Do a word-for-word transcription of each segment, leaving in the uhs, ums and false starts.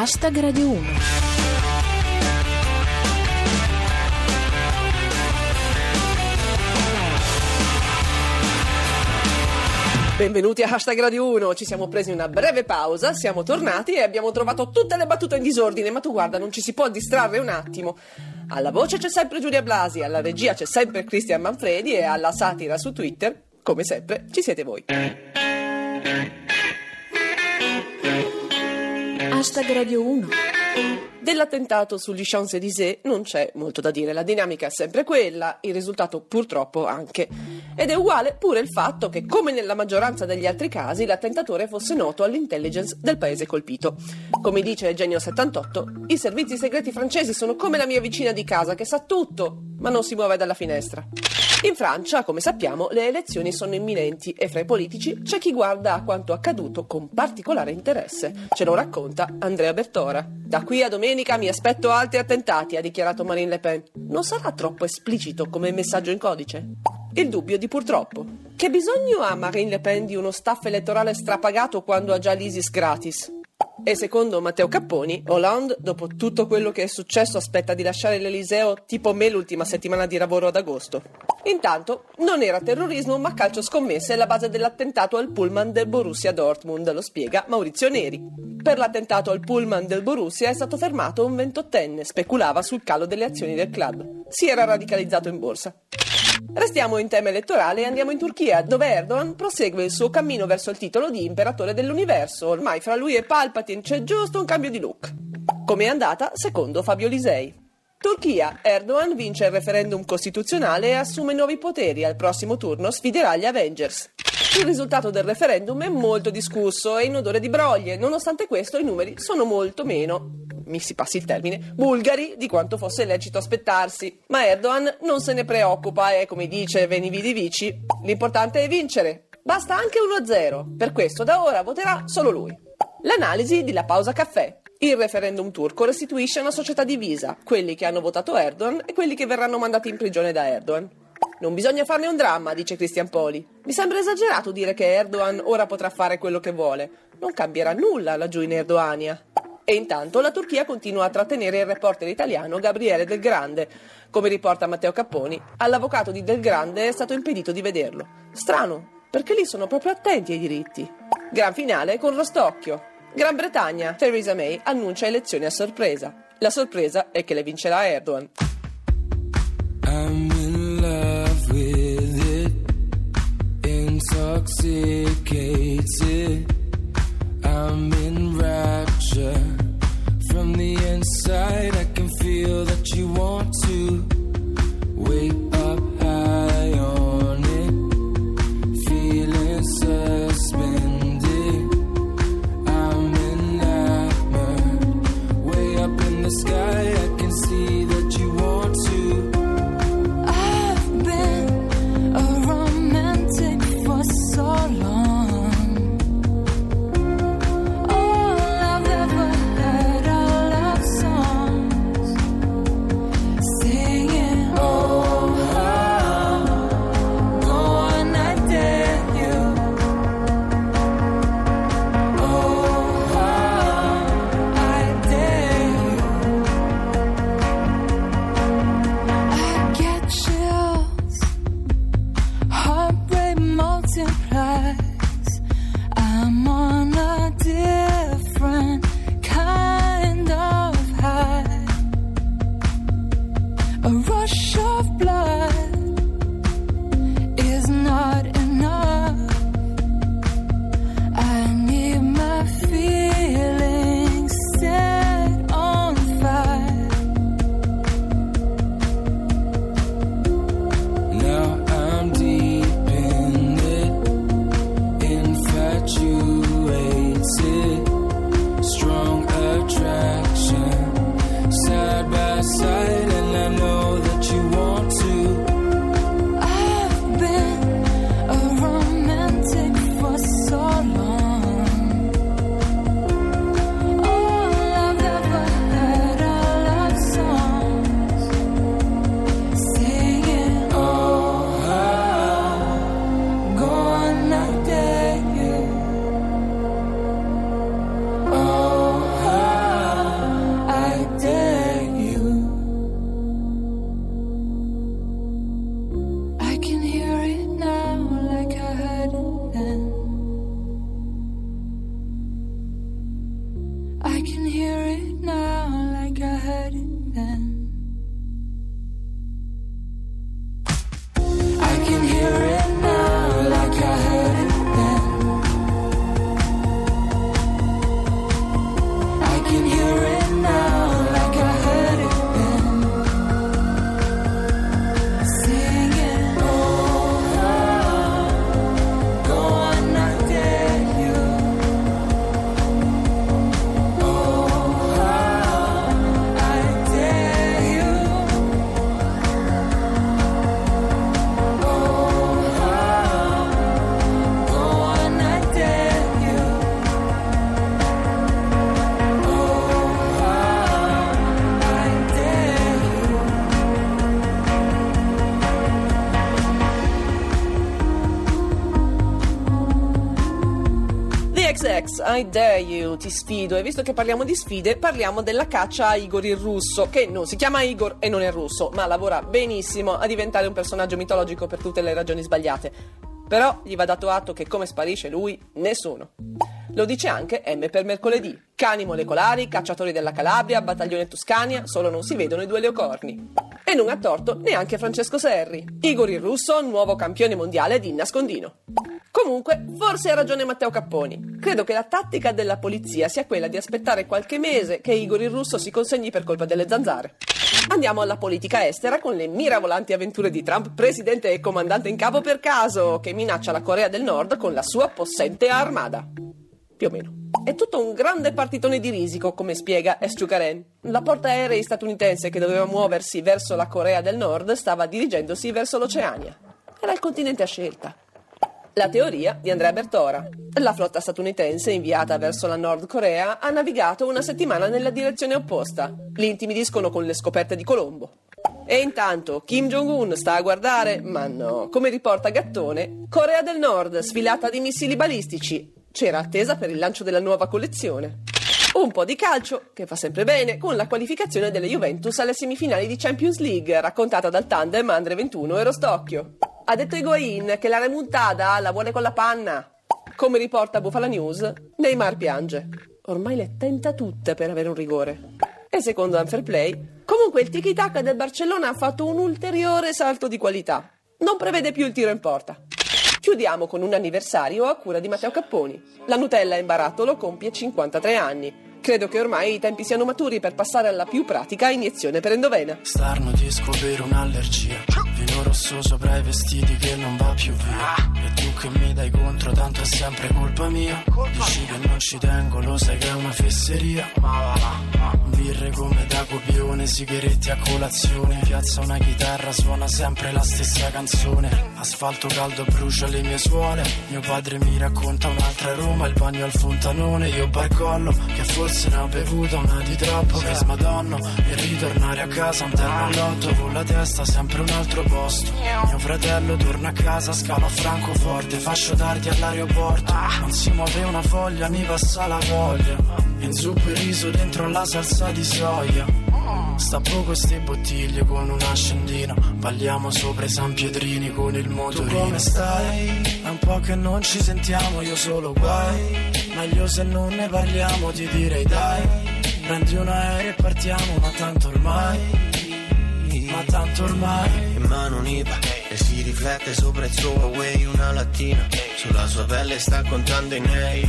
Hashtag Radio uno. Benvenuti a Hashtag Radio uno, ci siamo presi una breve pausa, siamo tornati e abbiamo trovato tutte le battute in disordine, ma tu guarda, non ci si può distrarre un attimo. Alla voce c'è sempre Giulia Blasi, alla regia c'è sempre Cristian Manfredi e alla satira su Twitter, come sempre, ci siete voi. Hashtag Radio uno. Dell'attentato sugli Champs-Élysées non c'è molto da dire, la dinamica è sempre quella, il risultato purtroppo anche. Ed è uguale pure il fatto che, come nella maggioranza degli altri casi, l'attentatore fosse noto all'intelligence del paese colpito. Come dice Genio settantotto, i servizi segreti francesi sono come la mia vicina di casa che sa tutto, ma non si muove dalla finestra. In Francia, come sappiamo, le elezioni sono imminenti e fra i politici c'è chi guarda a quanto accaduto con particolare interesse. Ce lo racconta Andrea Bertora. Da qui a domenica mi aspetto altri attentati, ha dichiarato Marine Le Pen. Non sarà troppo esplicito come messaggio in codice? Il dubbio di purtroppo. Che bisogno ha Marine Le Pen di uno staff elettorale strapagato quando ha già l'ISIS gratis? E secondo Matteo Capponi, Hollande, dopo tutto quello che è successo, aspetta di lasciare l'Eliseo tipo me l'ultima settimana di lavoro ad agosto. Intanto, non era terrorismo ma calcio scommesse la base dell'attentato al pullman del Borussia Dortmund, lo spiega Maurizio Neri. Per l'attentato al pullman del Borussia è stato fermato un ventottenne, speculava sul calo delle azioni del club. Si era radicalizzato in borsa. Restiamo in tema elettorale e andiamo in Turchia, dove Erdogan prosegue il suo cammino verso il titolo di imperatore dell'universo. Ormai fra lui e Palpatine c'è giusto un cambio di look. Com'è andata, secondo Fabio Lisei. Turchia, Erdogan vince il referendum costituzionale e assume nuovi poteri. Al prossimo turno sfiderà gli Avengers. Il risultato del referendum è molto discusso e in odore di broglie. Nonostante questo, i numeri sono molto meno, mi si passi il termine, bulgari di quanto fosse lecito aspettarsi. Ma Erdogan non se ne preoccupa e, come dice Venividi Vici, l'importante è vincere. Basta anche uno a zero. Per questo da ora voterà solo lui. L'analisi di La Pausa Caffè. Il referendum turco restituisce una società divisa, quelli che hanno votato Erdogan e quelli che verranno mandati in prigione da Erdogan. Non bisogna farne un dramma, dice Christian Poli. Mi sembra esagerato dire che Erdogan ora potrà fare quello che vuole. Non cambierà nulla laggiù in Erdogania. E intanto la Turchia continua a trattenere il reporter italiano Gabriele Del Grande. Come riporta Matteo Capponi, all'avvocato di Del Grande è stato impedito di vederlo. Strano, perché lì sono proprio attenti ai diritti. Gran finale con Rostocchio. Gran Bretagna, Theresa May annuncia elezioni a sorpresa. La sorpresa è che le vincerà Erdogan. I'm in love with it, intoxicated. I'm in rapture from the inside. I can feel that you want to wake up high on it, feeling suspended. I'm in nightmare, way up in the sky. I can see that you want to. I've been a romantic for so long. Song I can hear it now like I heard it then. I dare you, ti sfido. E visto che parliamo di sfide, parliamo della caccia a Igor il Russo, che non si chiama Igor e non è russo, ma lavora benissimo a diventare un personaggio mitologico per tutte le ragioni sbagliate. Però gli va dato atto che come sparisce lui, nessuno. Lo dice anche M per Mercoledì: cani molecolari, cacciatori della Calabria, battaglione Toscania, solo non si vedono i due leocorni. E non ha torto neanche Francesco Serri. Igor il Russo, nuovo campione mondiale di nascondino. Comunque, forse ha ragione Matteo Capponi. Credo che la tattica della polizia sia quella di aspettare qualche mese che Igor il Russo si consegni per colpa delle zanzare. Andiamo alla politica estera con le mirabolanti avventure di Trump, presidente e comandante in capo per caso, che minaccia la Corea del Nord con la sua possente armada. Più o meno. È tutto un grande partitone di risico, come spiega Eschoukaren. La portaerei statunitense che doveva muoversi verso la Corea del Nord stava dirigendosi verso l'Oceania. Era il continente a scelta. La teoria di Andrea Bertora. La flotta statunitense inviata verso la Nord Corea ha navigato una settimana nella direzione opposta. Li intimidiscono con le scoperte di Colombo. E intanto Kim Jong-un sta a guardare, ma no. Come riporta Gattone, Corea del Nord sfilata di missili balistici. C'era attesa per il lancio della nuova collezione. Un po' di calcio, che fa sempre bene, con la qualificazione delle Juventus alle semifinali di Champions League, raccontata dal tandem Andrea ventuno e Rostocchio. Ha detto Higuain che la remontata la vuole con la panna. Come riporta Bufala News, Neymar piange. Ormai le tenta tutte per avere un rigore. E secondo Unfair Play, comunque il tiki-taka del Barcellona ha fatto un ulteriore salto di qualità. Non prevede più il tiro in porta. Chiudiamo con un anniversario a cura di Matteo Capponi. La Nutella in barattolo compie cinquantatré anni. Credo che ormai i tempi siano maturi per passare alla più pratica iniezione per endovena. Starno di scoprire un'allergia, vino rosso sopra i vestiti che non va più via. E tu che mi dai contro, tanto è sempre colpa mia. Dici che non ci tengo, lo sai che è una fesseria. Birre come da copione, sigarette a colazione. Piazza una chitarra, suona sempre la stessa canzone. Asfalto caldo brucia le mie suole. Mio padre mi racconta un'altra Roma, il bagno al fontanone. Io barcollo, che forse se ne ho bevuta una di troppo, che smadonno. E ritornare a casa un terno all'otto, con la testa sempre un altro posto. Mio fratello torna a casa, scalo a Francoforte, faccio tardi all'aeroporto. Non si muove una foglia, mi passa la voglia. In zuppo il riso dentro alla salsa di soia. Stappo queste bottiglie con una scendina, balliamo sopra i San Pietrini con il motorino. Tu come stai? È un po' che non ci sentiamo, io solo guai. Meglio se non ne parliamo, ti direi dai, prendi un aereo e partiamo, ma tanto ormai, ma tanto ormai. In mano un'I P A e si riflette sopra il suo Huawei una mattina, sulla sua pelle sta contando i nei,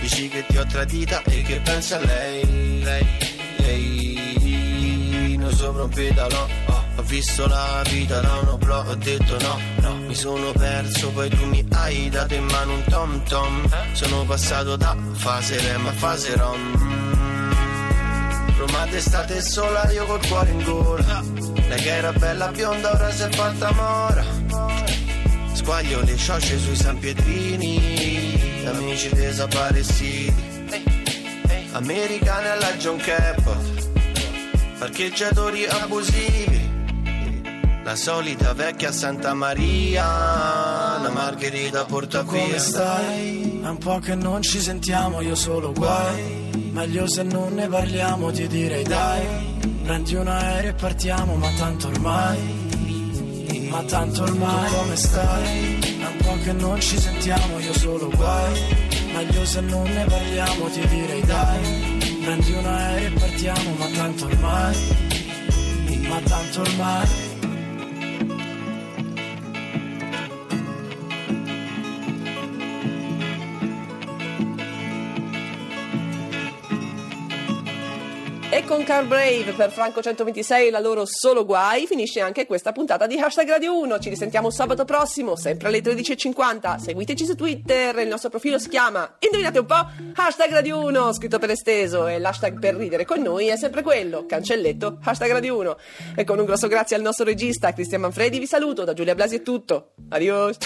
dici che ti ho tradita e che pensa a lei, lei, lei, non sopra un pedalò, oh. Ho visto la vita da uno blog, ho detto no, no. Mi sono perso, poi tu mi hai dato in mano un tom tom. Sono passato da fase rem a fase rom. Roma d'estate sola, io col cuore in gola. Lei che era bella bionda, ora si è fatta mora. Squaglio le ciocce sui San Pietrini, amici desaparecidos, americani alla John Cappot, parcheggiatori abusivi. La solita vecchia Santa Maria, la margherita porta via. Come stai? È un po' che non ci sentiamo, io solo guai. Meglio se non ne parliamo, ti direi dai, prendi un aereo e partiamo, ma tanto ormai, ma tanto ormai. Come stai? È un po' che non ci sentiamo, io solo guai. Meglio se non ne parliamo, ti direi dai, Prendi un aereo e partiamo, ma tanto ormai, ma tanto ormai. E con Carl Brave per Franco centoventisei, la loro Solo Guai, finisce anche questa puntata di Hashtag Radio uno. Ci risentiamo sabato prossimo, sempre alle tredici e cinquanta. Seguiteci su Twitter, il nostro profilo si chiama, indovinate un po', Hashtag Radio uno, scritto per esteso, e l'hashtag per ridere con noi è sempre quello, cancelletto Hashtag Radio uno. E con un grosso grazie al nostro regista Cristian Manfredi vi saluto, da Giulia Blasi è tutto. Adios.